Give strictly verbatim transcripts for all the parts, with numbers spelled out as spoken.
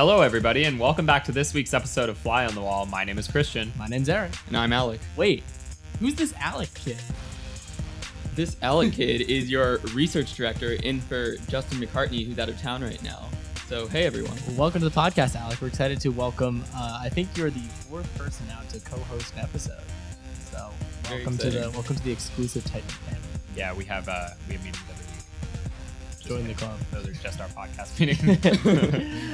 Hello, everybody, and welcome back to this week's episode of Fly on the Wall. My name is Christian. My name's Eric. And I'm Alec. Wait, who's this Alec kid? This Alec kid is your research director in for Justin McCartney, who's out of town right now. So, hey, everyone. Well, welcome to the podcast, Alec. We're excited to welcome, uh, I think you're the fourth person now to co-host an episode. So, welcome to the welcome to the exclusive Titan family. Yeah, we have, uh, we have meetings every Join the club. Those are just our podcast meeting.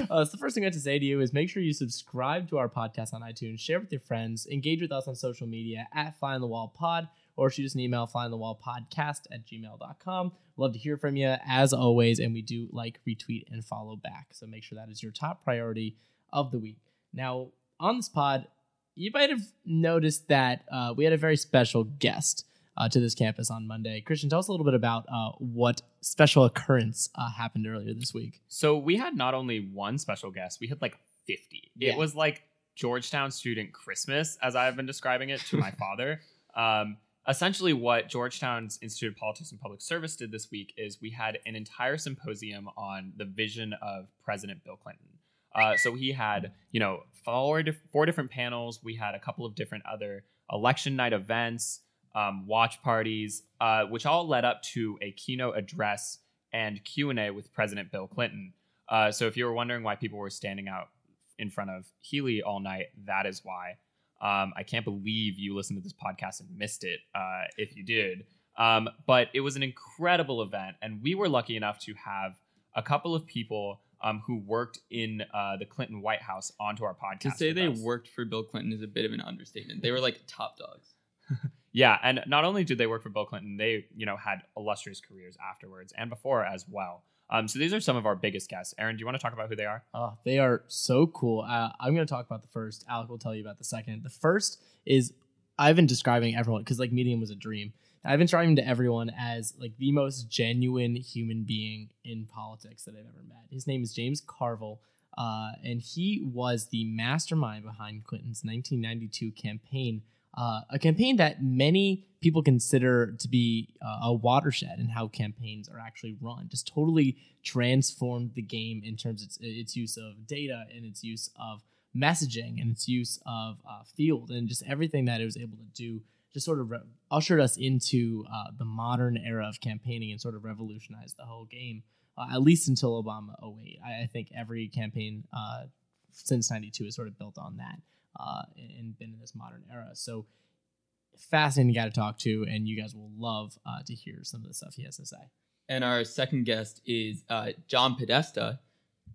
uh, so the first thing I have to say to you is make sure you subscribe to our podcast on iTunes, share with your friends, engage with us on social media at Fly on the Wall Pod, or shoot us an email, fly on the wall podcast at gmail dot com. Love to hear from you as always, and we do like, retweet, and follow back. So make sure that is your top priority of the week. Now, on this pod, you might have noticed that uh, we had a very special guest Uh, to this campus on Monday. Christian, tell us a little bit about uh, what special occurrence uh, happened earlier this week. So we had not only one special guest, we had like fifty. Yeah. It was like Georgetown student Christmas, as I've been describing it to my father. Um, essentially what Georgetown's Institute of Politics and Public Service did this week is we had an entire symposium on the vision of President Bill Clinton. Uh, so he had, you know, four, dif- four different panels. We had a couple of different other election night events, Um, watch parties, uh, which all led up to a keynote address and Q and A with President Bill Clinton. Uh, so if you were wondering why people were standing out in front of Healy all night, that is why. Um, I can't believe you listened to this podcast and missed it, uh, if you did. Um, but it was an incredible event, and we were lucky enough to have a couple of people um, who worked in uh, the Clinton White House onto our podcast. To say they us. worked for Bill Clinton is a bit of an understatement. They were like top dogs. Yeah, and not only did they work for Bill Clinton, they, you know, had illustrious careers afterwards and before as well. Um, so these are some of our biggest guests. Aaron, do you want to talk about who they are? Oh, they are so cool. Uh, I'm going to talk about the first. Alec will tell you about the second. The first is I've been describing everyone because like meeting him was a dream. I've been describing to everyone as like the most genuine human being in politics that I've ever met. His name is James Carville, uh, and he was the mastermind behind Clinton's nineteen ninety-two campaign. Uh, a campaign that many people consider to be uh, a watershed in how campaigns are actually run. Just totally transformed the game in terms of its, its use of data and its use of messaging and its use of uh, field and just everything that it was able to do just sort of re- ushered us into uh, the modern era of campaigning and sort of revolutionized the whole game, uh, at least until Obama oh eight. I, I think every campaign uh, since ninety-two is sort of built on that. Uh, and been in this modern era. So fascinating guy to talk to, and you guys will love uh, to hear some of the stuff he has to say. And our second guest is uh, John Podesta,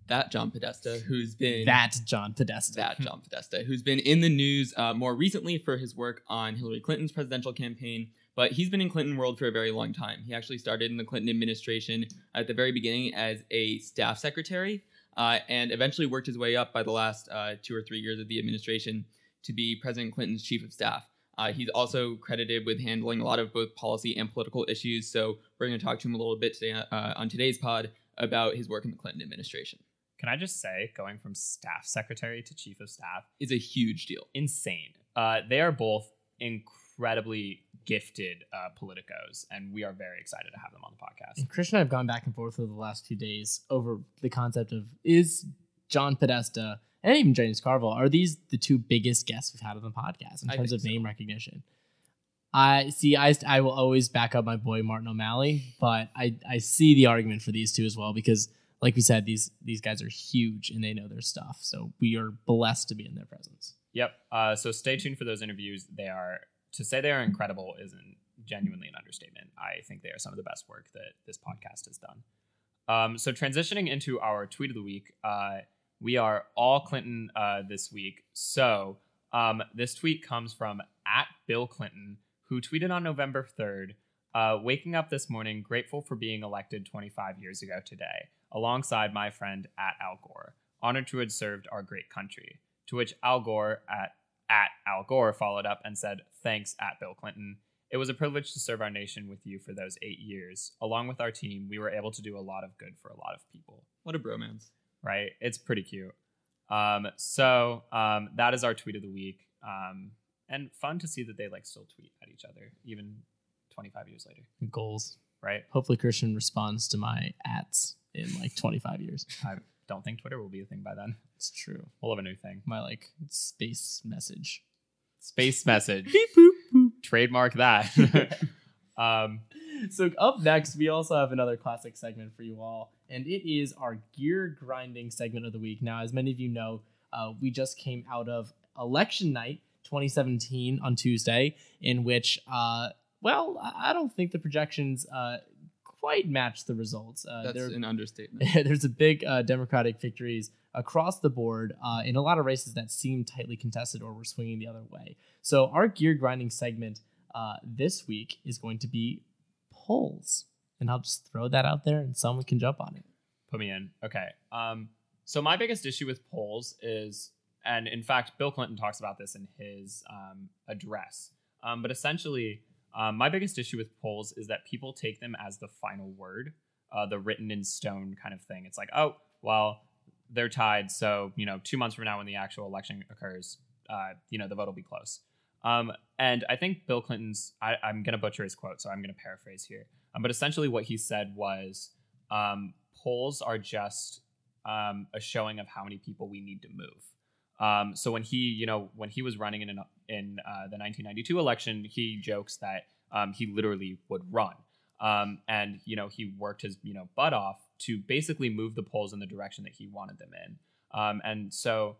that John Podesta, who's been... That John Podesta. That John Podesta, who's been in the news uh, more recently for his work on Hillary Clinton's presidential campaign, but he's been in Clintonworld for a very long time. He actually started in the Clinton administration at the very beginning as a staff secretary, Uh, and eventually worked his way up by the last uh, two or three years of the administration to be President Clinton's chief of staff. Uh, he's also credited with handling a lot of both policy and political issues. So we're going to talk to him a little bit today uh, on today's pod about his work in the Clinton administration. Can I just say, going from staff secretary to chief of staff is a huge deal. Insane. Uh, they are both incredibly gifted uh, politicos, and we are very excited to have them on the podcast. And Christian and I have gone back and forth over the last few days over the concept of, is John Podesta and even James Carville, are these the two biggest guests we've had on the podcast in I terms of so. name recognition? I see, I, I will always back up my boy Martin O'Malley, but I, I see the argument for these two as well, because like we said, these, these guys are huge and they know their stuff. So we are blessed to be in their presence. Yep. Uh, so stay tuned for those interviews. They are To say they are incredible isn't genuinely an understatement. I think they are some of the best work that this podcast has done. Um, so transitioning into our tweet of the week, uh, we are all Clinton uh, this week. So um, this tweet comes from at Bill Clinton, who tweeted on November third, uh, waking up this morning, grateful for being elected twenty-five years ago today, alongside my friend at Al Gore, honored to have served our great country, to which Al Gore at At Al Gore followed up and said, thanks at Bill Clinton. It was a privilege to serve our nation with you for those eight years. Along with our team, we were able to do a lot of good for a lot of people. What a bromance. Right? It's pretty cute. Um, so um, that is our tweet of the week. Um, and fun to see that they like still tweet at each other, even twenty-five years later. Goals. Right? Hopefully Christian responds to my ats in like twenty-five years. I don't think Twitter will be a thing by then. It's true. We'll have a new thing. My like space message. Space message. Beep, boop, boop. Trademark that. um, so up next, we also have another classic segment for you all, and it is our gear grinding segment of the week. Now, as many of you know, uh, we just came out of election night twenty seventeen on Tuesday, in which, uh, well, I don't think the projections uh, quite match the results. Uh, That's an understatement. There's a big uh, Democratic victories across the board uh, in a lot of races that seemed tightly contested or were swinging the other way. So our gear grinding segment uh, this week is going to be polls. And I'll just throw that out there and someone can jump on it. Put me in. Okay. Um, so my biggest issue with polls is, and in fact, Bill Clinton talks about this in his um, address, um, but essentially... Um, my biggest issue with polls is that people take them as the final word, uh, the written in stone kind of thing. It's like, oh, well, they're tied. So, you know, two months from now when the actual election occurs, uh, you know, the vote will be close. Um, and I think Bill Clinton's, I, I'm going to butcher his quote, so I'm going to paraphrase here. Um, but essentially what he said was um, polls are just um, a showing of how many people we need to move. Um, so when he, you know, when he was running in an, in uh, the nineteen ninety-two election, he jokes that um, he literally would run. Um, and, you know, he worked his, you know, butt off to basically move the polls in the direction that he wanted them in. Um, and so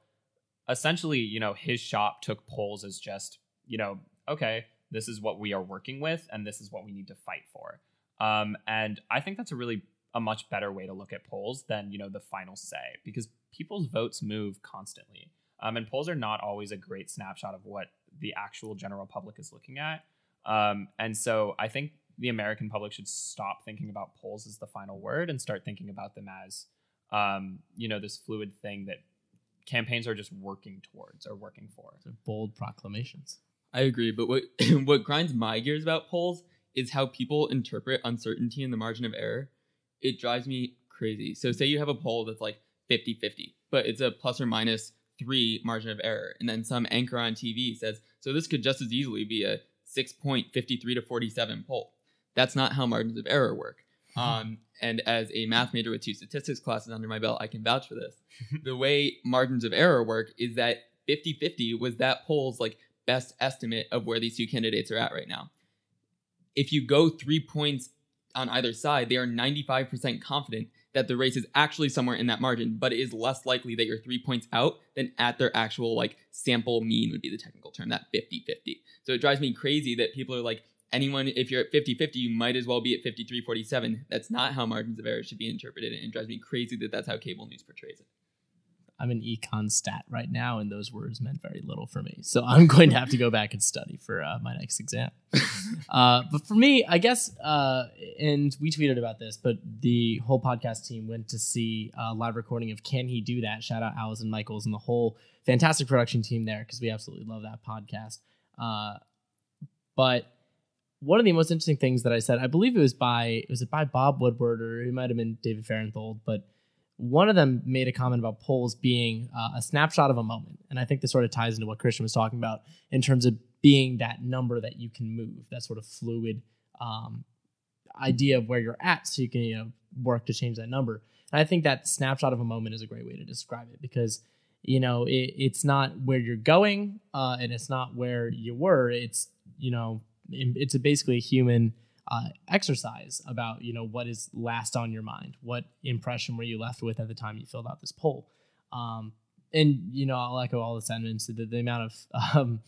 essentially, you know, his shop took polls as just, you know, OK, this is what we are working with and this is what we need to fight for. Um, and I think that's a really a much better way to look at polls than, you know, the final say, because people's votes move constantly. Um, and polls are not always a great snapshot of what the actual general public is looking at. Um, and so I think the American public should stop thinking about polls as the final word and start thinking about them as, um, you know, this fluid thing that campaigns are just working towards or working for. They're bold proclamations. I agree. But what what grinds my gears about polls is how people interpret uncertainty and the margin of error. It drives me crazy. So say you have a poll that's like fifty-fifty, but it's a plus or minus three margin of error, and then some anchor on T V says, so this could just as easily be a six point five three to forty-seven poll. That's not how margins of error work. Um, and as a math major with two statistics classes under my belt, I can vouch for this. The way margins of error work is that fifty-fifty was that poll's like best estimate of where these two candidates are at right now. If you go three points on either side, they are ninety-five percent confident that the race is actually somewhere in that margin, but it is less likely that you're three points out than at their actual like sample mean would be the technical term, that fifty-fifty. So it drives me crazy that people are like, anyone, if you're at fifty-fifty, you might as well be at fifty-three forty-seven. That's not how margins of error should be interpreted, and it drives me crazy that that's how cable news portrays it. I'm an econ stat right now, and those words meant very little for me. So I'm going to have to go back and study for uh, my next exam. uh, but for me, I guess, uh, and we tweeted about this, but the whole podcast team went to see a live recording of Can He Do That? Shout out Allison Michaels and the whole fantastic production team there, because we absolutely love that podcast. Uh, but one of the most interesting things that I said, I believe it was by, was it by Bob Woodward, or it might have been David Farenthold, but one of them made a comment about polls being uh, a snapshot of a moment. And I think this sort of ties into what Christian was talking about in terms of being that number that you can move, that sort of fluid um, idea of where you're at, so you can, you know, work to change that number. And I think that snapshot of a moment is a great way to describe it, because, you know, it, it's not where you're going uh, and it's not where you were. It's, you know, it's a basically a human Uh, exercise about, you know, what is last on your mind? What impression were you left with at the time you filled out this poll? Um, and, you know, I'll echo all the sentiments. The, the amount of um,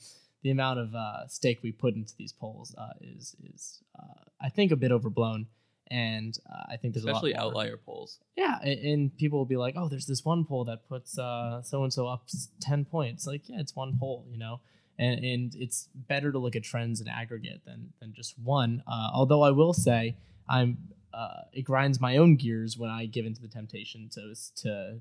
the amount of uh, stake we put into these polls uh, is, is uh, I think, a bit overblown. And uh, I think there's especially a lot more outlier polls. Yeah. And, and people will be like, oh, there's this one poll that puts uh, so-and-so up ten points. Like, yeah, it's one poll, you know. And, and it's better to look at trends in aggregate than than just one. Uh, although I will say, I'm uh, it grinds my own gears when I give into the temptation to to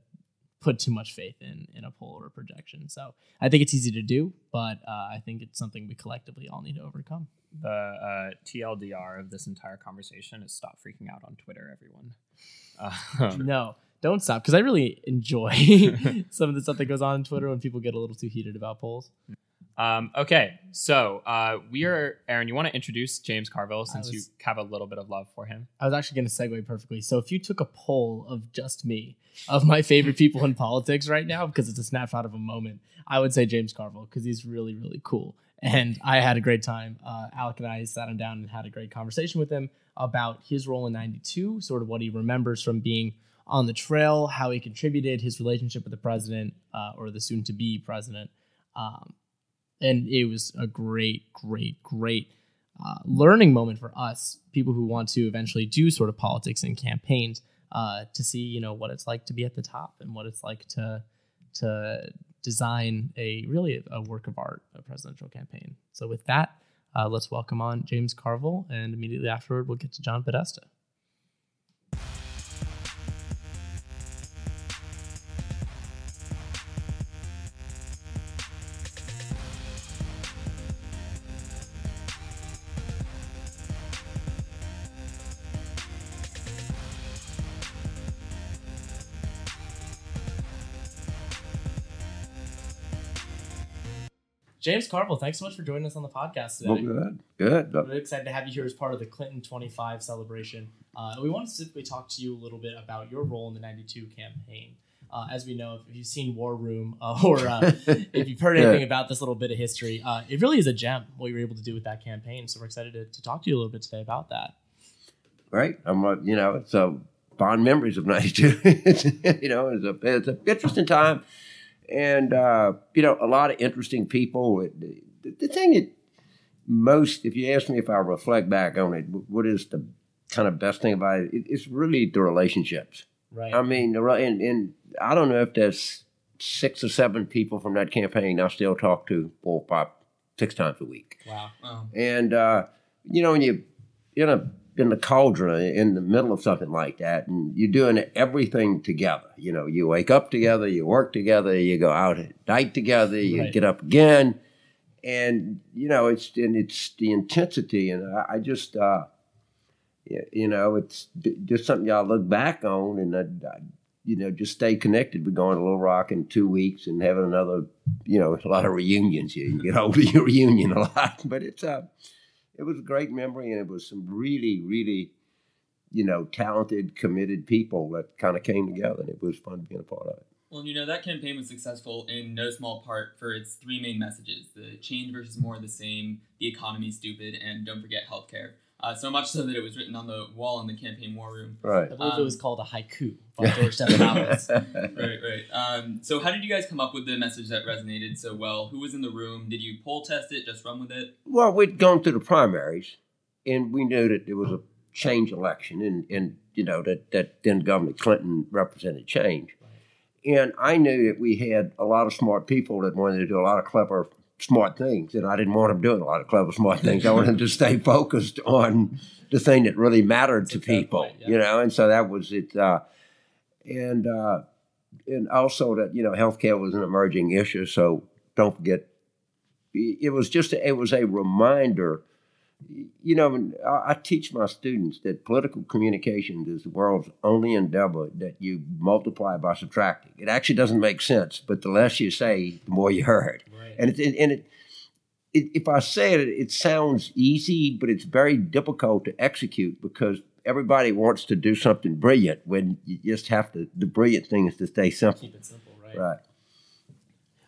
put too much faith in in a poll or a projection. So I think it's easy to do, but uh, I think it's something we collectively all need to overcome. The uh, T L D R of this entire conversation is stop freaking out on Twitter, everyone. Uh, no. Don't stop, because I really enjoy some of the stuff that goes on on Twitter when people get a little too heated about polls. Um, okay, so uh, we are, Aaron, you want to introduce James Carville since was, you have a little bit of love for him? I was actually going to segue perfectly. So if you took a poll of just me, of my favorite people in politics right now, because it's a snapshot of a moment, I would say James Carville because he's really, really cool. And I had a great time. Uh, Alec and I sat him down and had a great conversation with him about his role in ninety-two, sort of what he remembers from being on the trail, how he contributed, his relationship with the president uh, or the soon-to-be president. Um, and it was a great, great, great uh, learning moment for us, people who want to eventually do sort of politics and campaigns, uh, to see, you know, what it's like to be at the top and what it's like to to design a really a work of art, a presidential campaign. So with that, uh, let's welcome on James Carville, and immediately afterward, we'll get to John Podesta. James Carville, thanks so much for joining us on the podcast today. Well, good, good. We're really excited to have you here as part of the Clinton twenty-five celebration. Uh, we want to specifically talk to you a little bit about your role in the ninety-two campaign. Uh, as we know, if you've seen War Room uh, or uh, if you've heard anything yeah. about this little bit of history, uh, it really is a gem what you were able to do with that campaign. So we're excited to, to talk to you a little bit today about that. Right. I'm, uh, you know, it's uh, fond memories of ninety-two. You know, it's a it's an interesting time. And, uh, you know, a lot of interesting people. The thing that most, if you ask me if I reflect back on it, what is the kind of best thing about it? It's really the relationships. Right. I mean, and, and I don't know if there's six or seven people from that campaign I still talk to four, five, six times a week. Wow. Oh. And, uh, you know, when you, you know, in the cauldron, in the middle of something like that, and you're doing everything together. You know, you wake up together, you work together, you go out at night together, you right. get up again, and you know it's and it's the intensity, and I, I just, uh, you know, it's just something y'all look back on, and I, I, you know, just stay connected. We're going to Little Rock in two weeks, and having another, you know, a lot of reunions. You, you get over your reunion a lot, but it's uh it was a great memory, and it was some really, really, you know, talented, committed people that kind of came together, and it was fun being a part of it. Well, you know, that campaign was successful in no small part for its three main messages: the change versus more of the same, the economy stupid, and don't forget healthcare. Uh, so much so that it was written on the wall in the campaign war room. Right. I believe um, it was called a haiku by George Stephanopoulos. Right, right. Um, so how did you guys come up with the message that resonated so well? Who was in the room? Did you poll test it, just run with it? Well, we'd gone through the primaries, and we knew that there was a change election, and, and you know, that, that then-Governor Clinton represented change. Right. And I knew that we had a lot of smart people that wanted to do a lot of clever smart things, and I didn't want them doing a lot of clever smart things. I wanted them to stay focused on the thing that really mattered That's to people, point, yeah. you know, and so that was it. Uh, and uh, and also that, you know, healthcare was an emerging issue, so don't forget, it was just, a, it was a reminder, you know, I, I teach my students that political communications is the world's only endeavor that you multiply by subtracting. It actually doesn't make sense, but the less you say, the more you heard. Right. And, it, and it, it, if I say it, it sounds easy, but it's very difficult to execute because everybody wants to do something brilliant when you just have to, the brilliant thing is to stay simple. Keep it simple, right? Right.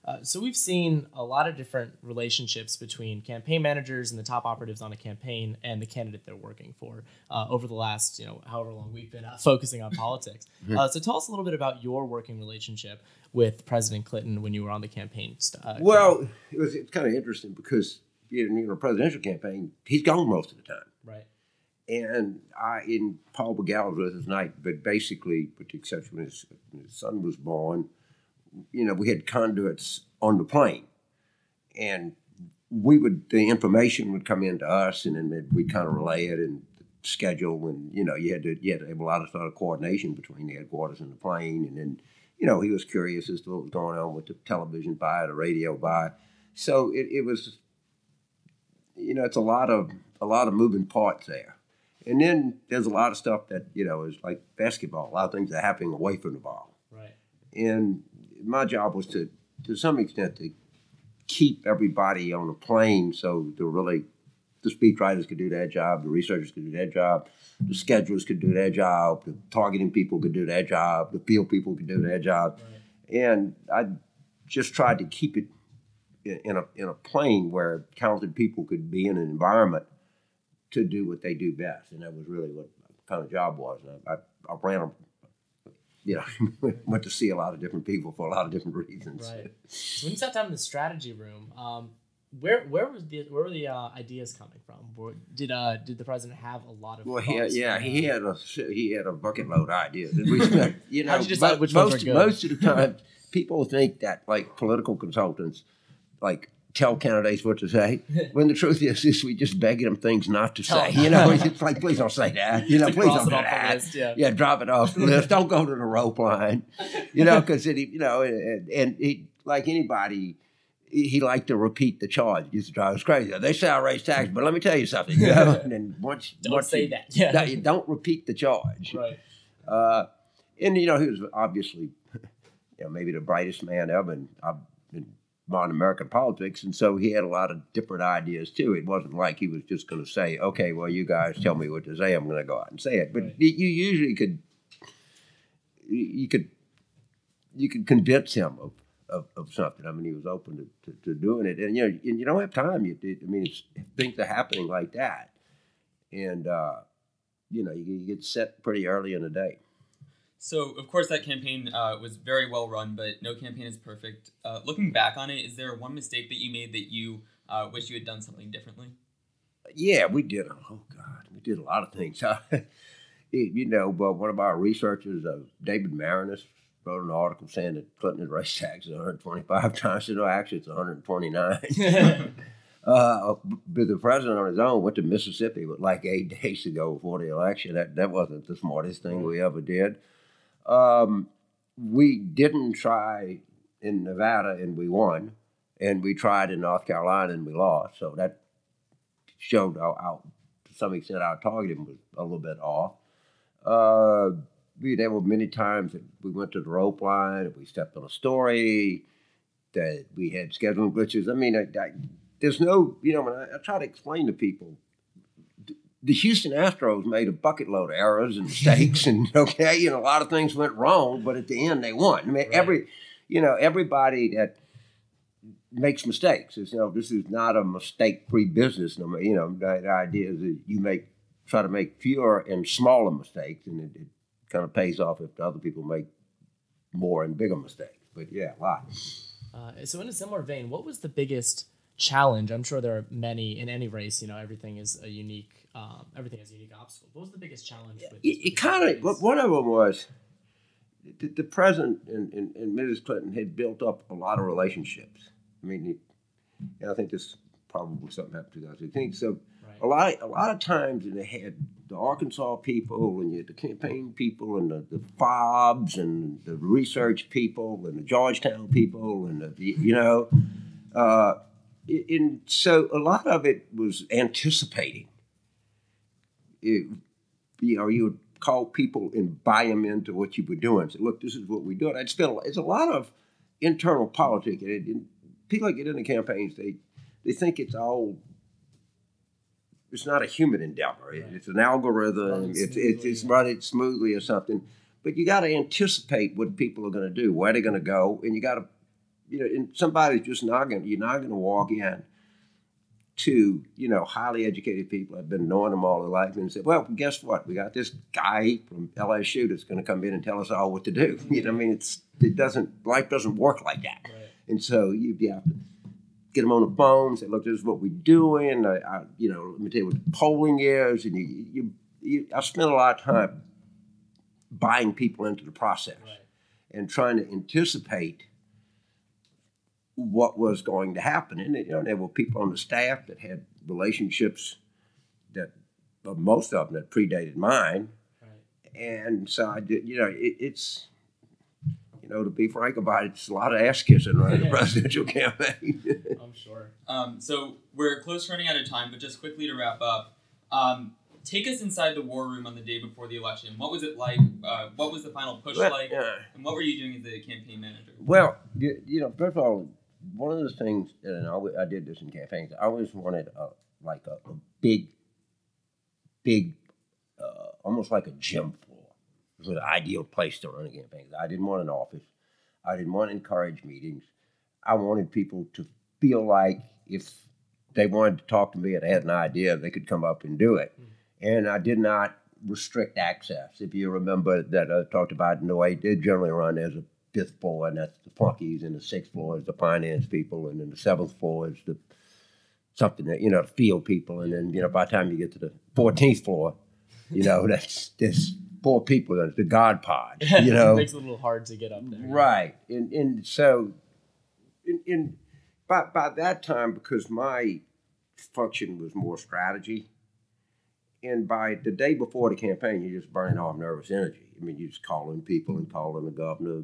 Uh, so we've seen a lot of different relationships between campaign managers and the top operatives on a campaign and the candidate they're working for uh, over the last, you know, however long we've been uh, focusing on politics. Uh, so tell us a little bit about your working relationship with President Clinton when you were on the campaign. Uh, well, it was it's kind of interesting because in a presidential campaign, he's gone most of the time. Right. And I, in Paul Begala was his night, but basically, with the exception when his, when his son was born, you know, we had conduits on the plane, and we would, the information would come in to us, and then we kind of relay it and schedule, and, you know, you had to, you had to have a lot of sort of coordination between the headquarters and the plane, and then, you know, he was curious as to what was going on with the television buy, the radio buy, so it, it was, you know, it's a lot of, a lot of moving parts there, and then there's a lot of stuff that, you know, is like basketball, a lot of things are happening away from the ball. Right. And my job was to, to some extent, to keep everybody on a plane so they're really, the speechwriters could do their job, the researchers could do their job, the schedulers could do their job, the targeting people could do their job, the field people could do their job. Right. And I just tried to keep it in a in a plane where talented people could be in an environment to do what they do best. And that was really what kind of job was. And I, I, I ran a you know, went to see a lot of different people for a lot of different reasons. Right. So when you sat down in the strategy room, um, where where was the where were the uh, ideas coming from? Where, did uh, did the president have a lot of? Well, he had, yeah, he had a he had a bucket load of ideas. And we spent, you know, you mo- which most most of the time, people think that like political consultants like tell candidates what to say, when the truth is, is we just begging them things not to say. You know, it's like, please don't say that. You know, please don't do that. List, yeah. yeah, drop it off the list. Don't go to the rope line. You know, because, you know, and, and he, like anybody, he liked to repeat the charge. He used to drive us crazy. They say I raise taxes, but let me tell you something. You know? And then once, don't once say you, that. Yeah. Don't, you don't repeat the charge. Right. Uh, and, you know, he was obviously, you know, maybe the brightest man ever. And I've been modern American politics, and so he had a lot of different ideas too. It wasn't like he was just going to say, okay, well, you guys tell me what to say, I'm going to go out and say it. But right. you usually could you could you could convince him of, of, of something. I mean, he was open to, to, to doing it, and you know, and you don't have time. You, I mean, it's, things are happening like that, and uh, you know, you, you get set pretty early in the day. So, of course, that campaign uh, was very well run, but no campaign is perfect. Uh, looking back on it, is there one mistake that you made that you uh, wish you had done something differently? Yeah, we did. Oh, God, we did a lot of things. You know, but one of our researchers, uh, David Marinus, wrote an article saying that Clinton had raised taxes one hundred twenty-five times. No, actually, it's one hundred twenty-nine. Uh, but the president on his own went to Mississippi like eight days to go before the election. That, that wasn't the smartest thing we ever did. Um, we didn't try in Nevada and we won, and we tried in North Carolina and we lost. So that showed our, our to some extent, our targeting was a little bit off. Uh, we, there were many times that we went to the rope line, that we stepped on a story, that we had scheduling glitches. I mean, I, I, there's no, you know, when I, I try to explain to people, the Houston Astros made a bucket load of errors and mistakes, and okay, and a lot of things went wrong, but at the end they won. I mean, right. every, you know, everybody that makes mistakes is, you know, this is not a mistake-free business. You know, the idea is that you make, try to make fewer and smaller mistakes, and it, it kind of pays off if other people make more and bigger mistakes. But yeah, a lot. Uh, so in a similar vein, what was the biggest challenge? I'm sure there are many in any race. You know, everything is a unique, um, everything has a unique obstacle. What was the biggest challenge? With it it kind of, one of them was the, the president and, and, and Missus Clinton had built up a lot of relationships. I mean, and I think this probably something happened to twenty sixteen. So right. a lot, a lot of times they had the Arkansas people and you had the campaign people and the, the FOBs and the research people and the Georgetown people and the, you know. Uh, And so a lot of it was anticipating. It, you know, you would call people and buy them into what you were doing. Say, look, this is what we're doing. I'd spend, it's a lot of internal politics. And it, and people that get into campaigns, they, they think it's all, it's not a human endeavor. It, right. It's an algorithm. It's, it's, it's, it's run it smoothly or something. But you got to anticipate what people are going to do, where they're going to go, and you got to, you know, and somebody's just not going to, you're not going to walk in to, you know, highly educated people. I've been knowing them all their life and say, well, guess what? We got this guy from L S U that's going to come in and tell us all what to do. You know, I mean, it's, it doesn't, life doesn't work like that. Right. And so you have to get them on the phone, say, look, this is what we're doing. I, I, you know, let me tell you what the polling is. And you, you, you, I spent a lot of time buying people into the process right. and trying to anticipate what was going to happen. And you know, there were people on the staff that had relationships that, well, most of them that predated mine. Right. And so I did, you know, it, it's, you know, to be frank about it, it's a lot of ass kissing running yeah. a presidential campaign. I'm sure. Um, so we're close to running out of time, but just quickly to wrap up, um, take us inside the war room on the day before the election. What was it like? Uh, what was the final push well, like? Uh, and what were you doing as the campaign manager? Well, you, you know, first of all, one of the things, and I, I did this in campaigns, I always wanted a, like a, a big, big, uh, almost like a gym floor. It was an ideal place to run a campaign. I didn't want an office. I didn't want to encourage meetings. I wanted people to feel like if they wanted to talk to me and they had an idea, they could come up and do it. Mm-hmm. And I did not restrict access. If you remember that I talked about, no, I did generally run as a fifth floor, and that's the funkies, and the sixth floor is the finance people, and then the seventh floor is the something that, you know, the field people. And then, you know, by the time you get to the fourteenth floor, you know, that's this four people, that's the God pod, you know. It makes it a little hard to get up there. Right. And and so in, in by by that time, because my function was more strategy, and by the day before the campaign, you're just burning off nervous energy. I mean, you're just calling people and calling the governor,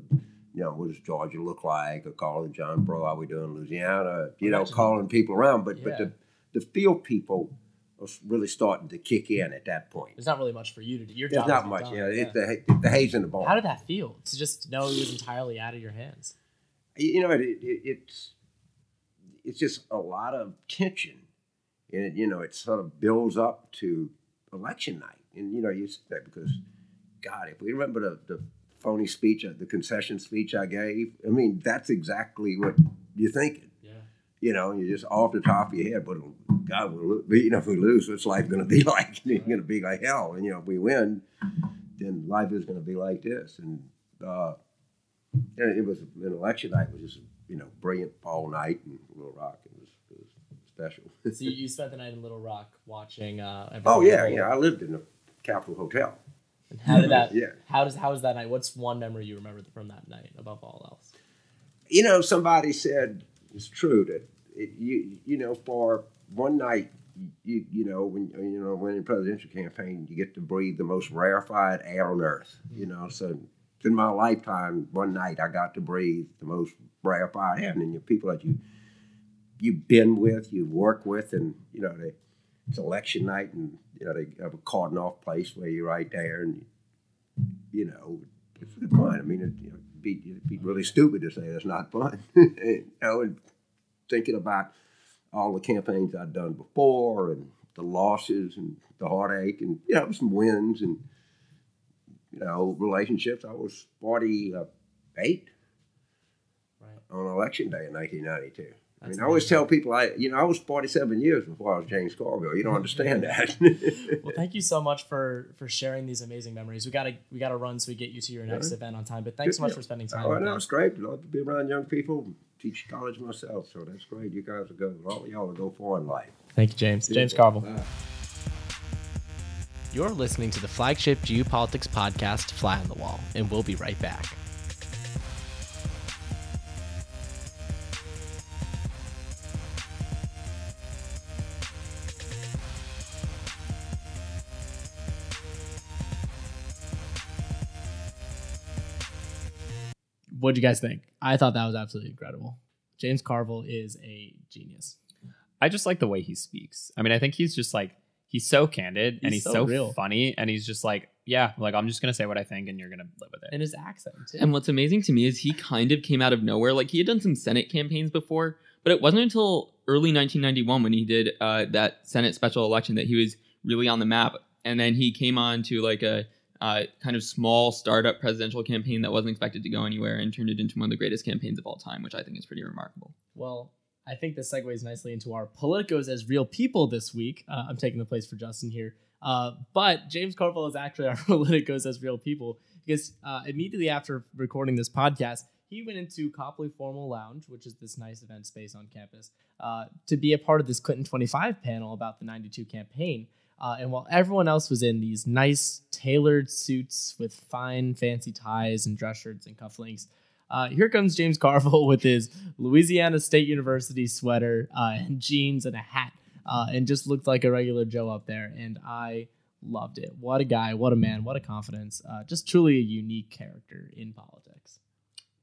you know, what does Georgia look like? Or calling John Bro, how we doing in Louisiana? You know, calling people around. But yeah. but the, the field people are really starting to kick in at that point. There's not really much for you to do. Your job There's not much. Done. Yeah, yeah. It's the, the haze in the ball. How did that feel to just know it was entirely out of your hands? You know, it, it, it's it's just a lot of tension. And, it, you know, it sort of builds up to election night. And, you know, you sit there because... God, if we remember the, the phony speech, the concession speech I gave, I mean, that's exactly what you're thinking. Yeah. You know, you're just off the top of your head, but God, we'll, you know, if we lose, what's life going to be like? It's going to be like hell. And, you know, if we win, then life is going to be like this. And uh, it was an election night, was just, you know, brilliant all night in Little Rock. It was, it was special. So you spent the night in Little Rock watching uh, everyone. Oh, yeah, yeah. I lived in the Capitol Hotel. And how did that? Yeah. How does how was that night? What's one memory you remember from that night above all else? You know, somebody said it's true that it, you you know for one night you you know when you know when in a presidential campaign you get to breathe the most rarefied air on earth. You know, so in my lifetime, one night I got to breathe the most rarefied air, and the people that you you've been with, you work with, and you know they. It's election night, and you know they have a cordon off place where you're right there, and you know it's fun. I mean, it'd, you know, it'd be, it'd be really stupid to say that's not fun. And, you know, and thinking about all the campaigns I'd done before, and the losses, and the heartache, and you know some wins, and you know relationships. I was forty-eight right. on election day in nineteen ninety-two. I mean, I always tell people, I you know, I was forty-seven years before I was James Carville. You don't understand that. Well, thank you so much for, for sharing these amazing memories. We gotta we gotta run so we get you to your next yeah. event on time. But thanks so much for spending time. Oh, no, it's great. I love to be around young people. Teach college myself, so that's great. You guys will go. All y'all will go far in life. Thank you, James. Thank James you. Carville. Bye. You're listening to the flagship Geopolitics podcast, Fly on the Wall, and we'll be right back. What'd you guys think? I thought that was absolutely incredible. James Carville is a genius. I just like the way he speaks. I mean, I think he's just like, he's so candid he's and he's so, so real. funny. And he's just like, yeah, like I'm just going to say what I think and you're going to live with it. And his accent too. And what's amazing to me is he kind of came out of nowhere. Like he had done some Senate campaigns before, but it wasn't until early nineteen ninety-one when he did uh, that Senate special election that he was really on the map. And then he came on to like a Uh, kind of small startup presidential campaign that wasn't expected to go anywhere and turned it into one of the greatest campaigns of all time, which I think is pretty remarkable. Well, I think this segues nicely into our Politicos as Real People this week. Uh, I'm taking the place for Justin here. Uh, but James Carville is actually our Politicos as Real People because uh, immediately after recording this podcast, he went into Copley Formal Lounge, which is this nice event space on campus, uh, to be a part of this Clinton twenty-five panel about the ninety-two campaign. Uh, and while everyone else was in these nice tailored suits with fine fancy ties and dress shirts and cufflinks, uh, here comes James Carville with his Louisiana State University sweater uh, and jeans and a hat uh, and just looked like a regular Joe up there. And I loved it. What a guy. What a man. What a confidence. Uh, just truly a unique character in politics.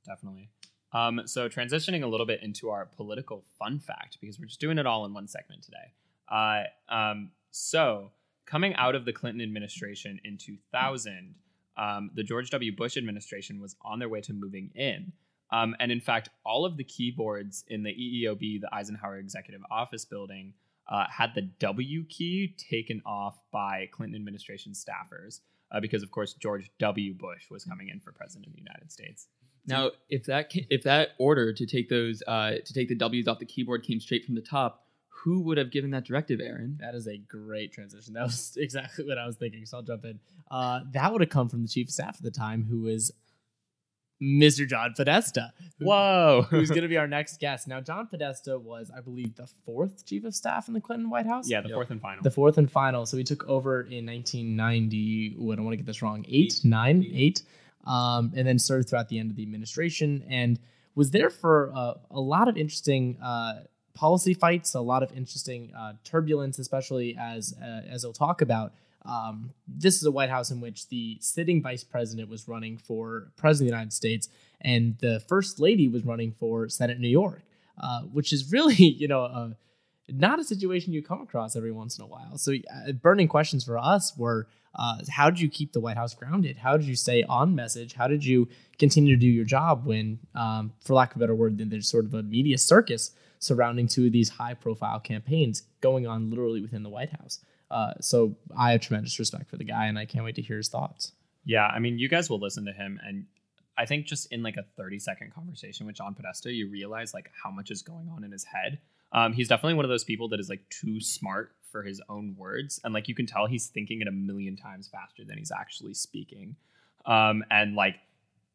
Definitely. Um, so transitioning a little bit into our political fun fact, because we're just doing it all in one segment today. Uh, um, So, coming out of the Clinton administration in two thousand, um, the George W. Bush administration was on their way to moving in. Um, and in fact, all of the keyboards in the E E O B, the Eisenhower Executive Office Building, uh, had the W key taken off by Clinton administration staffers uh, because, of course, George W. Bush was coming in for president of the United States. Now, if that if that order to take those uh, to take the W's off the keyboard came straight from the top, who would have given that directive, Aaron? That is a great transition. That was exactly what I was thinking, so I'll jump in. Uh, that would have come from the chief of staff at the time, who was Mister John Podesta. Who, Whoa! Who's going to be our next guest. Now, John Podesta was, I believe, the fourth chief of staff in the Clinton White House? Yeah, the yep. fourth and final. The fourth and final. So he took over in nineteen ninety, oh, I don't want to get this wrong, eight, eight. nine, eight. eight. Um, and then served throughout the end of the administration and was there for uh, a lot of interesting uh, policy fights, a lot of interesting uh, turbulence, especially as uh, as I'll talk about. Um, this is a White House in which the sitting vice president was running for president of the United States and the first lady was running for Senate New York, uh, which is really, you know, uh, not a situation you come across every once in a while. So uh, burning questions for us were, Uh, how did you keep the White House grounded? How did you stay on message? How did you continue to do your job when, um, for lack of a better word, there's sort of a media circus surrounding two of these high-profile campaigns going on literally within the White House? Uh, so I have tremendous respect for the guy, and I can't wait to hear his thoughts. Yeah, I mean, you guys will listen to him, and I think just in like a thirty-second conversation with John Podesta, you realize like how much is going on in his head. Um, he's definitely one of those people that is like too smart for his own words. And like, you can tell he's thinking it a million times faster than he's actually speaking. Um, and like,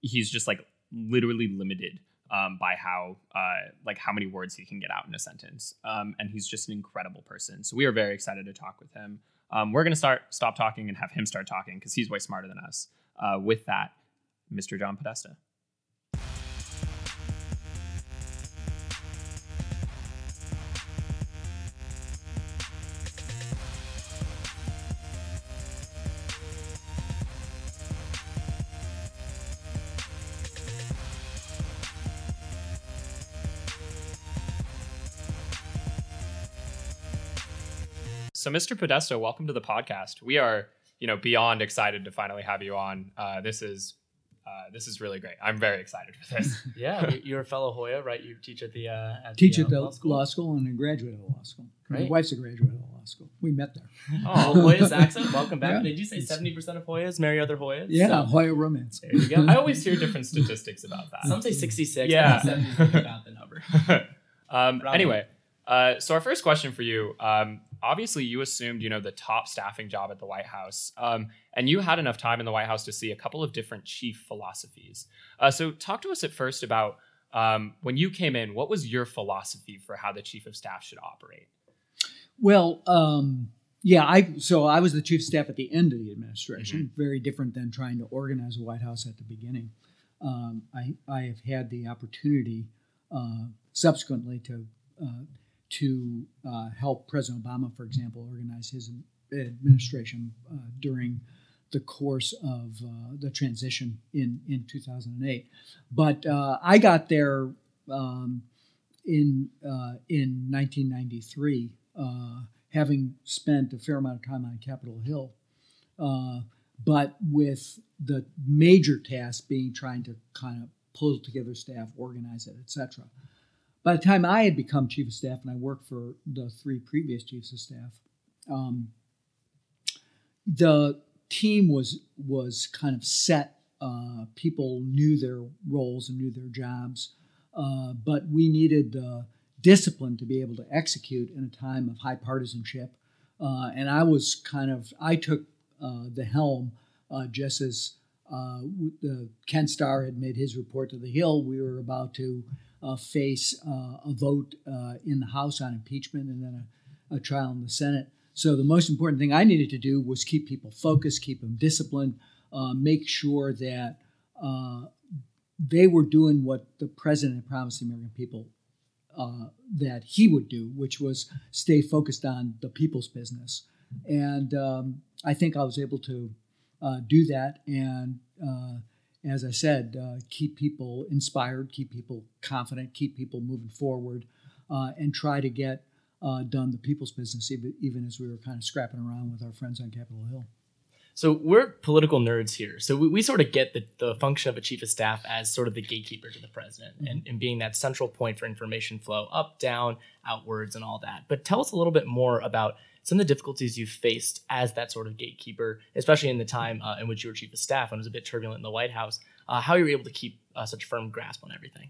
he's just like literally limited um, by how, uh, like how many words he can get out in a sentence. Um, and he's just an incredible person. So we are very excited to talk with him. Um, we're going to start, stop talking and have him start talking because he's way smarter than us. Uh, with that, Mister John Podesta. So, Mister Podesta, welcome to the podcast. We are, you know, beyond excited to finally have you on. Uh, this is uh, this is really great. I'm very excited for this. Yeah, you're a fellow Hoya, right? You teach at the uh, at teach the, uh, at the law school. law school and a graduate of law school. Great. My wife's a graduate of law school. We met there. Oh, Hoya's accent. Welcome back. Yeah. Did you say seventy percent of Hoyas marry other Hoyas? Yeah, so, Hoya romance. There you go. I always hear different statistics about that. Some say sixty-six. Yeah, seventy about the number. um, anyway. Uh, so our first question for you, um, obviously you assumed, you know, the top staffing job at the White House, um, and you had enough time in the White House to see a couple of different chief philosophies. Uh, so talk to us at first about um, when you came in, what was your philosophy for how the chief of staff should operate? Well, um, yeah, I so I was the chief of staff at the end of the administration, mm-hmm. very different than trying to organize the White House at the beginning. Um, I, I have had the opportunity uh, subsequently to uh, to uh, help President Obama, for example, organize his administration uh, during the course of uh, the transition in, in two thousand eight. But uh, I got there um, in uh, in nineteen ninety-three, uh, having spent a fair amount of time on Capitol Hill, uh, but with the major task being trying to kind of pull together staff, organize it, et cetera. By the time I had become chief of staff, and I worked for the three previous chiefs of staff, um, the team was was kind of set. Uh, people knew their roles and knew their jobs, uh, but we needed uh, discipline to be able to execute in a time of high partisanship. Uh, and I was kind of I took uh, the helm uh, just as uh, the, Ken Starr had made his report to the Hill. We were about to. Uh, face uh, a vote uh, in the House on impeachment and then a, a trial in the Senate. So the most important thing I needed to do was keep people focused, keep them disciplined, uh, make sure that uh, they were doing what the president had promised the American people uh, that he would do, which was stay focused on the people's business. And um, I think I was able to uh, do that and uh As I said, uh, keep people inspired, keep people confident, keep people moving forward, uh, and try to get uh, done the people's business, even, even as we were kind of scrapping around with our friends on Capitol Hill. So we're political nerds here. So we, we sort of get the, the function of a chief of staff as sort of the gatekeeper to the president mm-hmm. and, and being that central point for information flow up, down, outwards, and all that. But tell us a little bit more about some of the difficulties you faced as that sort of gatekeeper, especially in the time uh, in which you were chief of staff when it was a bit turbulent in the White House, uh, how you were able to keep uh, such a firm grasp on everything.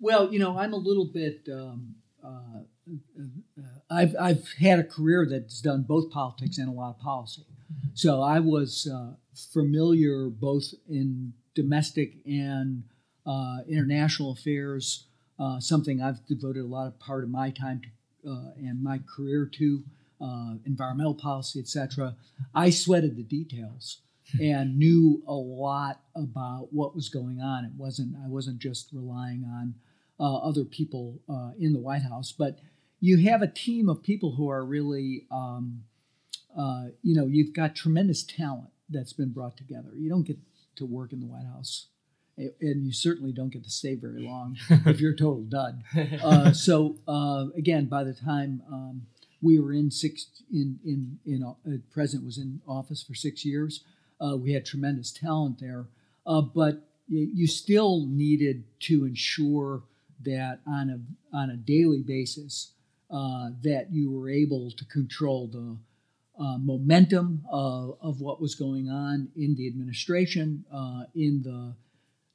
Well, you know, I'm a little bit, um, uh, I've, I've had a career that's done both politics and a lot of policy. So I was uh, familiar both in domestic and uh, international affairs, uh, something I've devoted a lot of part of my time to, uh, and my career to, uh, environmental policy, et cetera. I sweated the details and knew a lot about what was going on. It wasn't I wasn't just relying on uh, other people uh, in the White House, but you have a team of people who are really... Um, Uh, you know, you've got tremendous talent that's been brought together. You don't get to work in the White House, and you certainly don't get to stay very long if you're a total dud. Uh, so, uh, again, by the time um, we were in six, in in in uh, the president was in office for six years, uh, we had tremendous talent there, uh, but you, you still needed to ensure that on a on a daily basis uh, that you were able to control the Uh, momentum uh, of what was going on in the administration, uh, in the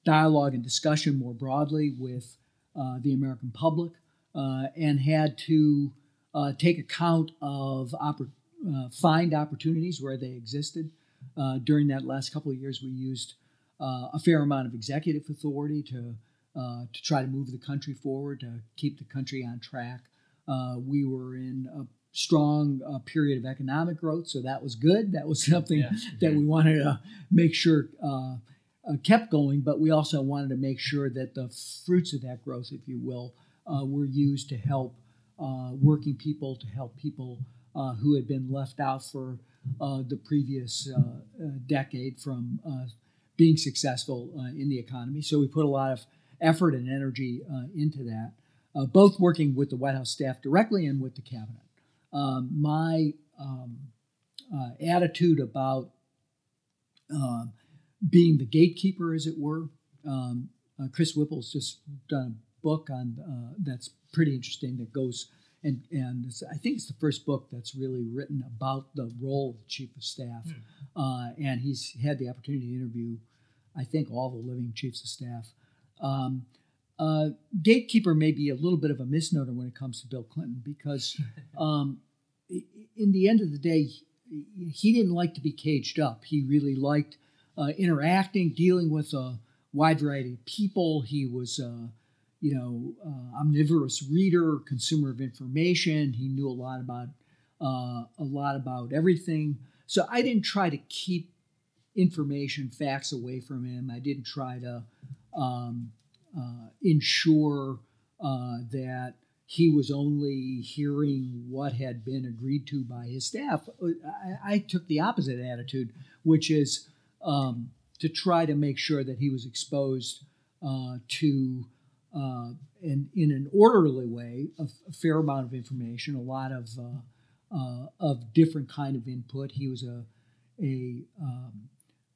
dialogue and discussion more broadly with uh, the American public, uh, and had to uh, take account of, oppor- uh, find opportunities where they existed. Uh, during that last couple of years, we used uh, a fair amount of executive authority to, uh, to try to move the country forward, to keep the country on track. Uh, we were in a strong uh, period of economic growth. So that was good. That was something yeah. that we wanted to make sure uh, uh, kept going, but we also wanted to make sure that the fruits of that growth, if you will, uh, were used to help uh, working people, to help people uh, who had been left out for uh, the previous uh, uh, decade from uh, being successful uh, in the economy. So we put a lot of effort and energy uh, into that, uh, both working with the White House staff directly and with the cabinet. Um, my um, uh, attitude about uh, being the gatekeeper, as it were, um, uh, Chris Whipple's just done a book on uh, that's pretty interesting. That goes and and it's, I think it's the first book that's really written about the role of the chief of staff. Uh, and he's had the opportunity to interview, I think, all the living chiefs of staff. Um, Uh, gatekeeper may be a little bit of a misnomer when it comes to Bill Clinton because um, in the end of the day, he didn't like to be caged up. He really liked uh, interacting, dealing with a wide variety of people. He was uh, you know, uh, omnivorous reader, consumer of information. He knew a lot about uh, a lot about everything. So I didn't try to keep information, facts away from him. I didn't try to... Um, Uh, ensure uh, that he was only hearing what had been agreed to by his staff. I, I took the opposite attitude, which is um, to try to make sure that he was exposed uh, to, uh, in, in an orderly way, a, a fair amount of information, a lot of uh, uh, of different kind of input. He was a a um,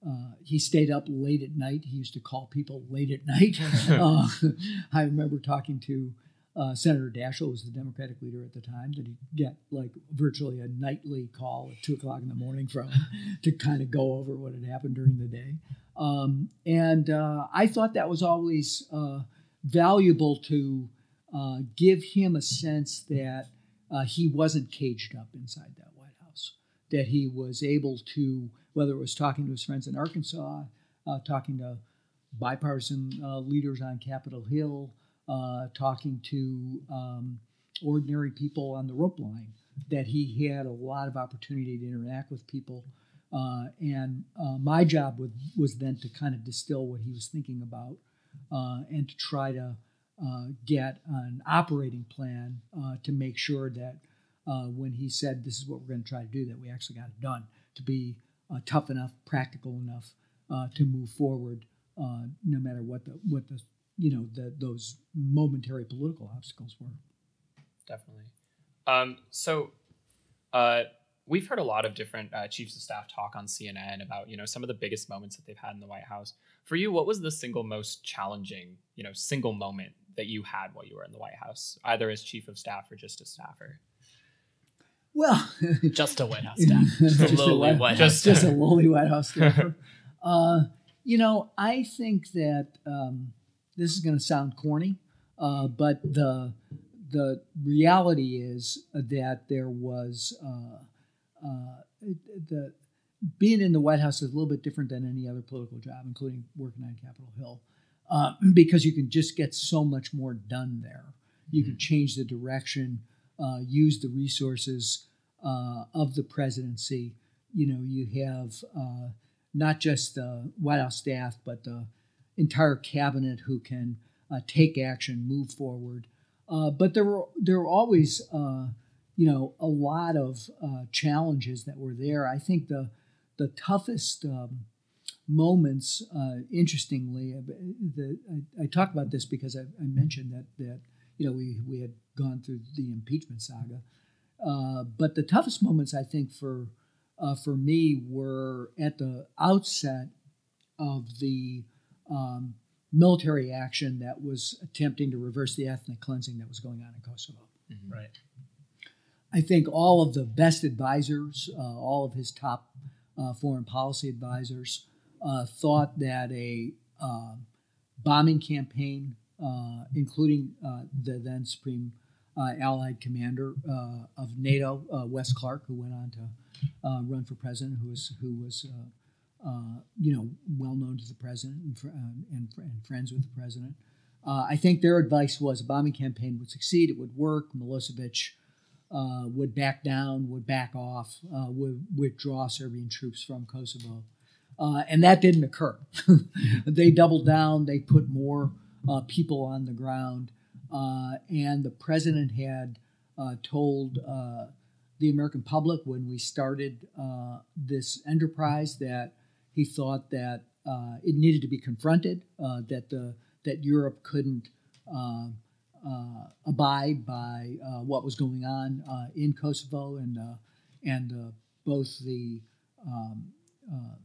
Uh, he stayed up late at night. He used to call people late at night. uh, I remember talking to uh, Senator Daschle, who was the Democratic leader at the time, that he'd get like virtually a nightly call at two o'clock in the morning from to kind of go over what had happened during the day. Um, and uh, I thought that was always uh, valuable to uh, give him a sense that uh, he wasn't caged up inside that White House, that he was able to... whether it was talking to his friends in Arkansas, uh, talking to bipartisan uh, leaders on Capitol Hill, uh, talking to um, ordinary people on the rope line, that he had a lot of opportunity to interact with people. Uh, and uh, my job was, was then to kind of distill what he was thinking about uh, and to try to uh, get an operating plan uh, to make sure that uh, when he said, this is what we're going to try to do, that we actually got it done, to be Uh, tough enough, practical enough uh, to move forward, uh, no matter what the what the you know the, those momentary political obstacles were. Definitely. Um, so, uh, we've heard a lot of different uh, chiefs of staff talk on C N N about, you know, some of the biggest moments that they've had in the White House. For you, what was the single most challenging, you know, single moment that you had while you were in the White House, either as chief of staff or just a staffer? Well, just a White House staff, just a lowly White House, just a lowly White House staffer. Uh, you know, I think that um, this is going to sound corny, uh, but the the reality is that there was uh, uh, the being in the White House is a little bit different than any other political job, including working on Capitol Hill, uh, because you can just get so much more done there. You mm-hmm. can change the direction. Uh, use the resources uh, of the presidency. You know, you have uh, not just the White House staff, but the entire cabinet who can uh, take action, move forward. Uh, but there were there were always, uh, you know, a lot of uh, challenges that were there. I think the the toughest um, moments, uh, interestingly, the, I, I talk about this because I, I mentioned that that. You know, we, we had gone through the impeachment saga. Uh, but the toughest moments, I think, for uh, for me were at the outset of the um, military action that was attempting to reverse the ethnic cleansing that was going on in Kosovo. Mm-hmm. Right. I think all of the best advisors, uh, all of his top uh, foreign policy advisors, uh, thought that a uh, bombing campaign Uh, including uh, the then Supreme uh, Allied Commander uh, of NATO, uh, Wes Clark, who went on to uh, run for president, who was who was uh, uh, you know well known to the president and fr- and, and friends with the president. Uh, I think their advice was a bombing campaign would succeed, it would work. Milosevic uh, would back down, would back off, uh, would withdraw Serbian troops from Kosovo, uh, and that didn't occur. They doubled down. They put more. Uh, people on the ground, uh, and the president had uh, told uh, the American public when we started uh, this enterprise that he thought that uh, it needed to be confronted, uh, that the that Europe couldn't uh, uh, abide by uh, what was going on uh, in Kosovo, and uh, and uh, both the um, uh,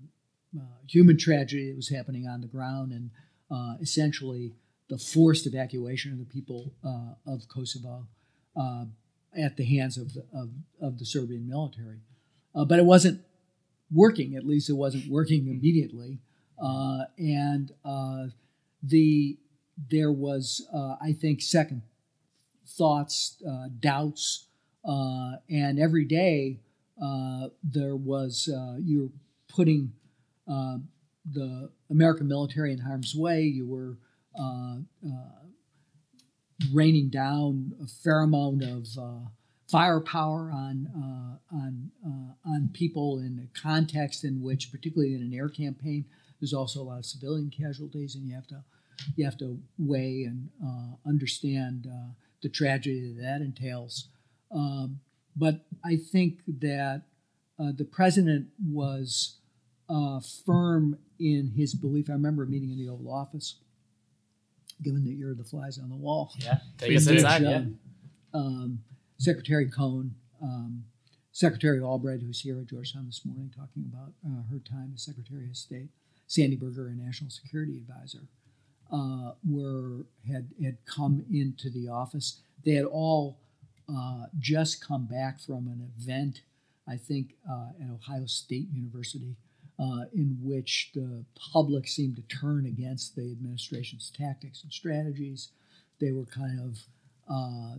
uh, human tragedy that was happening on the ground and uh, essentially. The forced evacuation of the people uh, of Kosovo uh, at the hands of the, of, of the Serbian military. Uh, but it wasn't working, at least it wasn't working immediately. Uh, and uh, the there was, uh, I think, second thoughts, uh, doubts, uh, and every day uh, there was, uh, you're putting uh, the American military in harm's way, you were Uh, uh, raining down a fair amount of uh, firepower on uh, on uh, on people in a context in which, particularly in an air campaign, there's also a lot of civilian casualties, and you have to you have to weigh and uh, understand uh, the tragedy that that entails. Um, but I think that uh, the president was uh, firm in his belief. I remember a meeting in the Oval Office. Given that you're the flies on the wall. Yeah, take us inside, yeah. Um, Secretary Cohen, um, Secretary Albright, who's here at Georgetown this morning, talking about uh, her time as Secretary of State, Sandy Berger, a National Security Advisor, uh, were had, had come into the office. They had all uh, just come back from an event, I think, uh, at Ohio State University, Uh, in which the public seemed to turn against the administration's tactics and strategies. They were kind of uh,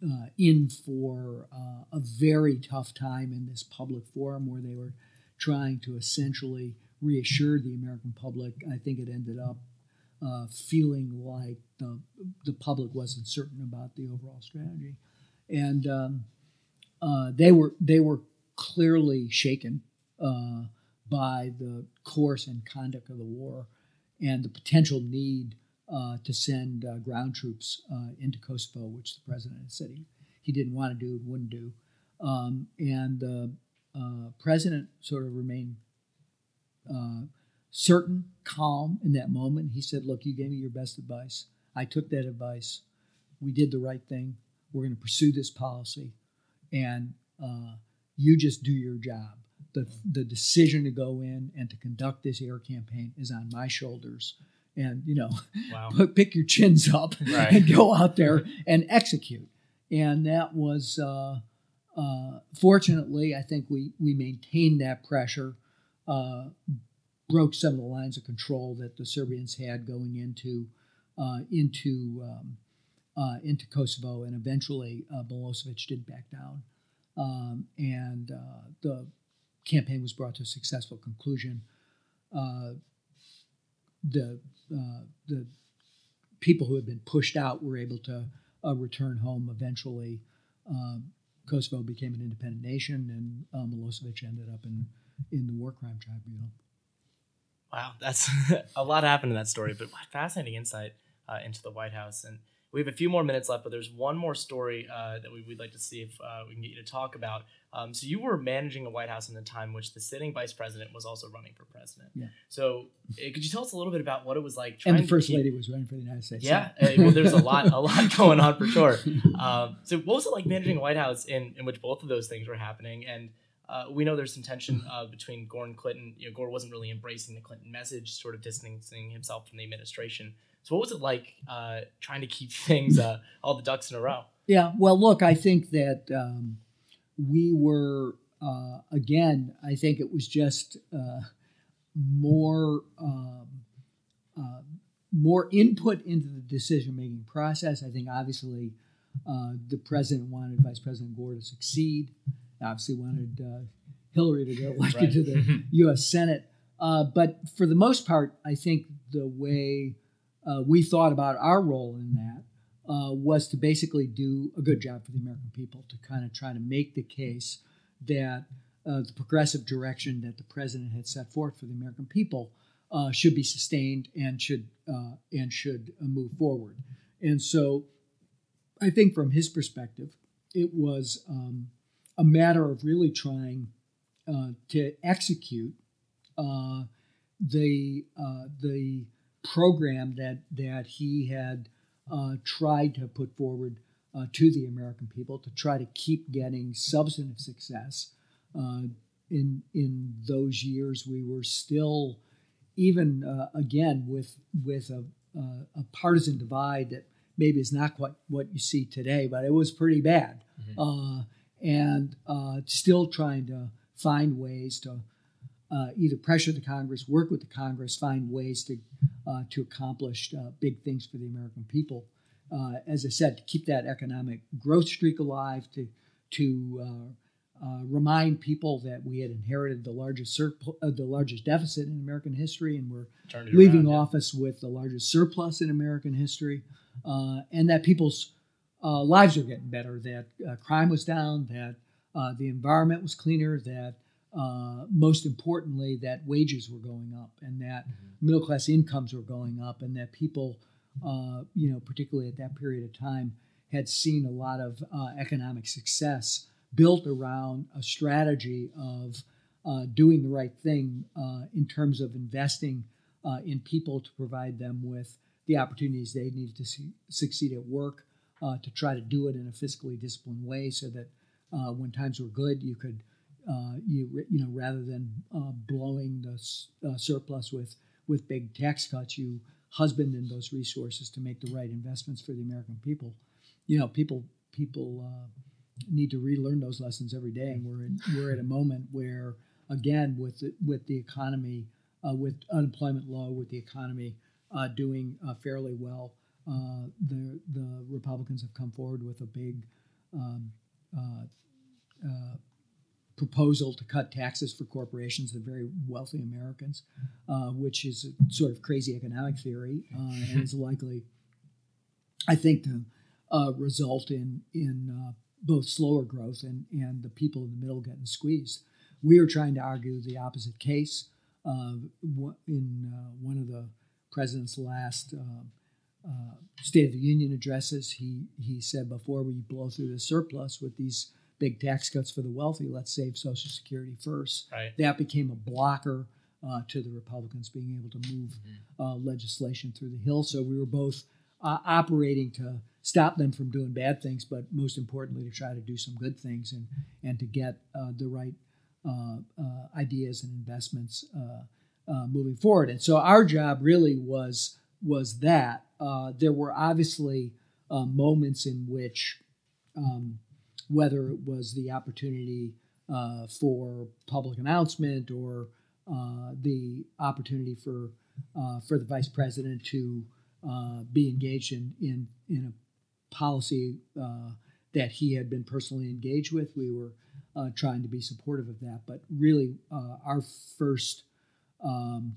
uh, in for uh, a very tough time in this public forum where they were trying to essentially reassure the American public. I think it ended up uh, feeling like the, the public wasn't certain about the overall strategy. And um, uh, they were they were clearly shaken uh by the course and conduct of the war and the potential need uh, to send uh, ground troops uh, into Kosovo, which the president had said he, he didn't want to do, wouldn't do. Um, and the uh, uh, president sort of remained uh, certain, calm in that moment. He said, look, you gave me your best advice. I took that advice. We did the right thing. We're going to pursue this policy. And uh, You just do your job. The, the decision to go in and to conduct this air campaign is on my shoulders. And, you know, wow. pick your chins up right. and go out there and execute. And that was, uh, uh, fortunately, I think we, we maintained that pressure, uh, broke some of the lines of control that the Serbians had going into uh, into um, uh, into Kosovo, and eventually uh, Milosevic did back down. Um, and uh, the campaign was brought to a successful conclusion. Uh, the uh, the people who had been pushed out were able to uh, return home eventually. Uh, Kosovo became an independent nation, and uh, Milosevic ended up in, in the war crime tribunal. Wow, that's a lot happened in that story, but what fascinating insight uh, into the White House. And we have a few more minutes left, but there's one more story uh, that we, we'd like to see if uh, we can get you to talk about. Um, so you were managing a White House in a time in which the sitting vice president was also running for president. Yeah. So uh, could you tell us a little bit about what it was like? And the first keep... lady was running for the United States. Yeah, uh, well, there's a lot, a lot going on for sure. Um, so what was it like managing a White House in, in which both of those things were happening? And Uh, we know there's some tension uh, between Gore and Clinton. You know, Gore wasn't really embracing the Clinton message, sort of distancing himself from the administration. So what was it like uh, trying to keep things, uh, all the ducks in a row? Yeah, well, look, I think that um, we were, uh, again, I think it was just uh, more, um, uh, more input into the decision-making process. I think, obviously, uh, the president wanted Vice President Gore to succeed. Obviously wanted uh, Hillary to get elected right. to the U S Senate. Uh, but for the most part, I think the way uh, we thought about our role in that uh, was to basically do a good job for the American people, to kind of try to make the case that uh, the progressive direction that the president had set forth for the American people uh, should be sustained and should uh, and should move forward. And so I think from his perspective, it was... Um, a matter of really trying uh, to execute uh, the uh, the program that that he had uh, tried to put forward uh, to the American people, to try to keep getting substantive success. Uh, in in those years, we were still, even uh, again with with a, uh, a partisan divide that maybe is not quite what you see today, but it was pretty bad. Mm-hmm. Uh, And uh, still trying to find ways to uh, either pressure the Congress, work with the Congress, find ways to uh, to accomplish uh, big things for the American people. Uh, as I said, to keep that economic growth streak alive, to to uh, uh, remind people that we had inherited the largest surpl- uh, the largest deficit in American history, and we're leaving around, office yeah. with the largest surplus in American history, uh, and that people's Uh, lives are getting better, that uh, crime was down, that uh, the environment was cleaner, that uh, most importantly, that wages were going up, and that mm-hmm. middle-class incomes were going up, and that people, uh, you know, particularly at that period of time, had seen a lot of uh, economic success built around a strategy of uh, doing the right thing uh, in terms of investing uh, in people to provide them with the opportunities they needed to see, succeed at work, Uh, to try to do it in a fiscally disciplined way, so that uh, when times were good, you could, uh, you you know, rather than uh, blowing the uh, surplus with with big tax cuts, you husbanded those resources to make the right investments for the American people. You know, people people uh, need to relearn those lessons every day, and we're in, we're at a moment where, again, with the, with the economy, uh, with unemployment low, with the economy uh, doing uh, fairly well. Uh, the the Republicans have come forward with a big um, uh, uh, proposal to cut taxes for corporations, the very wealthy Americans, uh, which is a sort of crazy economic theory, uh, and is likely, I think, to uh, result in in uh, both slower growth and, and the people in the middle getting squeezed. We are trying to argue the opposite case. Uh, in uh, one of the president's last Uh, Uh, State of the Union addresses, he he said, before we blow through the surplus with these big tax cuts for the wealthy, let's save Social Security first. Right. That became a blocker uh, to the Republicans being able to move uh, legislation through the Hill. So we were both uh, operating to stop them from doing bad things, but most importantly, to try to do some good things and, and to get uh, the right uh, uh, ideas and investments uh, uh, moving forward. And so our job really was was that. Uh, there were obviously uh, moments in which, um, whether it was the opportunity uh, for public announcement or uh, the opportunity for uh, for the vice president to Uh, be engaged in in, in a policy uh, that he had been personally engaged with. We were uh, trying to be supportive of that. But really, uh, our first um,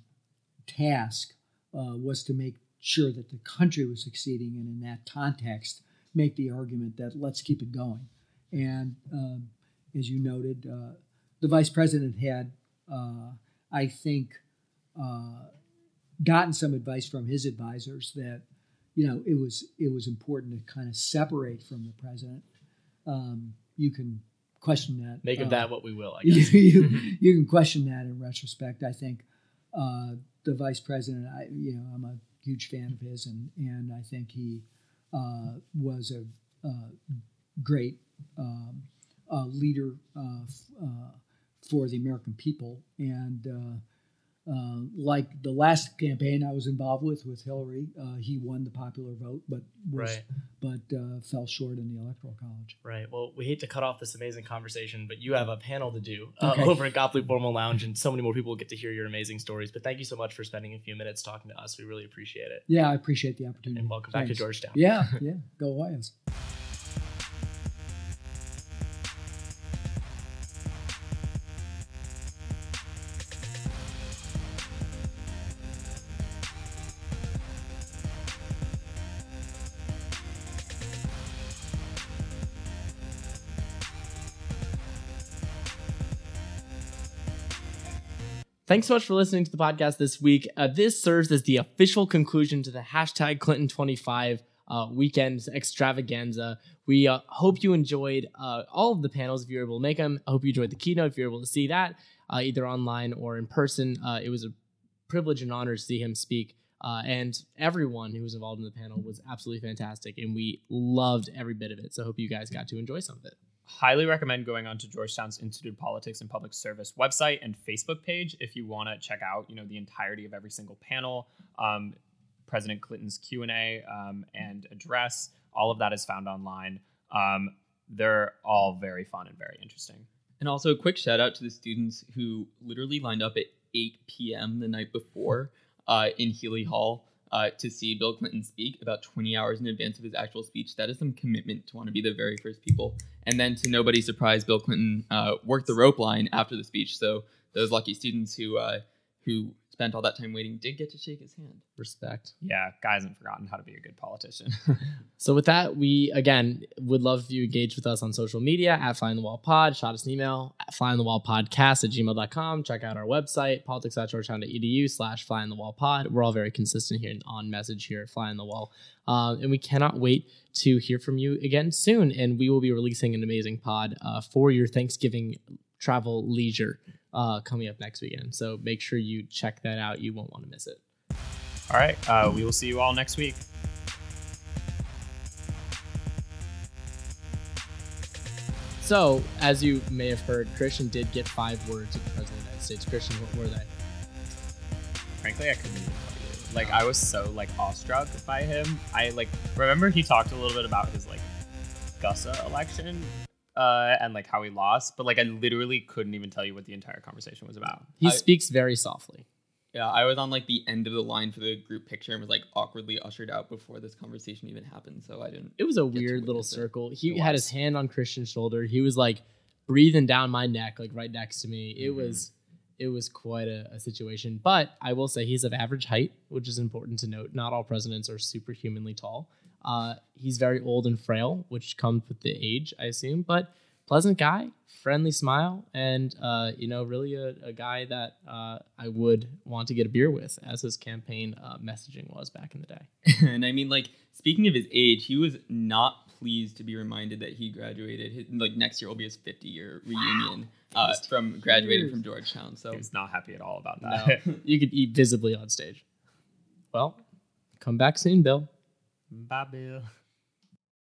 task uh, was to make sure that the country was succeeding, and in that context, make the argument that let's keep it going. And um, as you noted, uh, the vice president had, uh, I think, uh, gotten some advice from his advisors that, you know, it was it was important to kind of separate from the president. Um, you can question that. Make of uh, that what we will, I guess. you, you, you can question that in retrospect. I think uh, the vice president, I, you know, I'm a huge fan of his, and, and I think he uh, was a uh, great um, uh, leader uh, uh, for the American people. And uh Uh, like the last campaign I was involved with, with Hillary, uh, he won the popular vote, but was, right. but uh, fell short in the Electoral College. Right. Well, we hate to cut off this amazing conversation, but you have a panel to do uh, okay. over at Copley Formal Lounge, and so many more people will get to hear your amazing stories. But thank you so much for spending a few minutes talking to us. We really appreciate it. Yeah, I appreciate the opportunity. And welcome Thanks. back to Georgetown. Yeah, yeah. Go Hoyas. Thanks so much for listening to the podcast this week. Uh, this serves as the official conclusion to the hashtag Clinton twenty-five uh, weekend extravaganza. We uh, hope you enjoyed uh, all of the panels if you were able to make them. I hope you enjoyed the keynote if you were able to see that, uh, either online or in person. Uh, it was a privilege and honor to see him speak. Uh, and everyone who was involved in the panel was absolutely fantastic, and we loved every bit of it. So I hope you guys got to enjoy some of it. Highly recommend going on to Georgetown's Institute of Politics and Public Service website and Facebook page if you want to check out, you know, the entirety of every single panel, um, President Clinton's Q and A um, and address. All of that is found online. Um, they're all very fun and very interesting. And also a quick shout out to the students who literally lined up at eight p.m. the night before uh, in Healy Hall uh, to see Bill Clinton speak about twenty hours in advance of his actual speech. That is some commitment to want to be the very first people. And then, to nobody's surprise, Bill Clinton uh, worked the rope line after the speech. So those lucky students who uh, who spent all that time waiting did get to shake his hand. Respect. Yeah, guy hasn't forgotten how to be a good politician. So with that, we, again, would love if you engage with us on social media, at Fly on the Wall Pod. Shot us an email, at Fly on the Wall Podcast at gmail dot com. Check out our website, politics dot georgetown dot e d u slash Fly on the Wall Pod. We're all very consistent here and on message here at Fly on the Wall. Uh, and we cannot wait to hear from you again soon. And we will be releasing an amazing pod uh, for your Thanksgiving travel leisure uh, coming up next weekend. So make sure you check that out. You won't want to miss it. All right. Uh, we will see you all next week. So, as you may have heard, Christian did get five words of the President of the United States. Christian, what were they? Frankly, I couldn't even tell you. Like, I was so, like, awestruck by him. I, like, remember he talked a little bit about his, like, Gussa election uh, and, like, how he lost. But, like, I literally couldn't even tell you what the entire conversation was about. He I- speaks very softly. Yeah, I was on, like, the end of the line for the group picture and was, like, awkwardly ushered out before this conversation even happened, so I didn't... It was a weird little circle. He had his hand on Christian's shoulder. He was, like, breathing down my neck, like, right next to me. It mm-hmm. was it was quite a, a situation, but I will say he's of average height, which is important to note. Not all presidents are superhumanly tall. Uh, he's very old and frail, which comes with the age, I assume, but pleasant guy, friendly smile, and, uh, you know, really a, a guy that uh, I would want to get a beer with, as his campaign uh, messaging was back in the day. And I mean, like, speaking of his age, he was not pleased to be reminded that he graduated. His, like, next year will be his fifty-year reunion wow. uh, from graduating from Georgetown. So he was not happy at all about that. No. You could eat visibly on stage. Well, come back soon, Bill. Bye, Bill.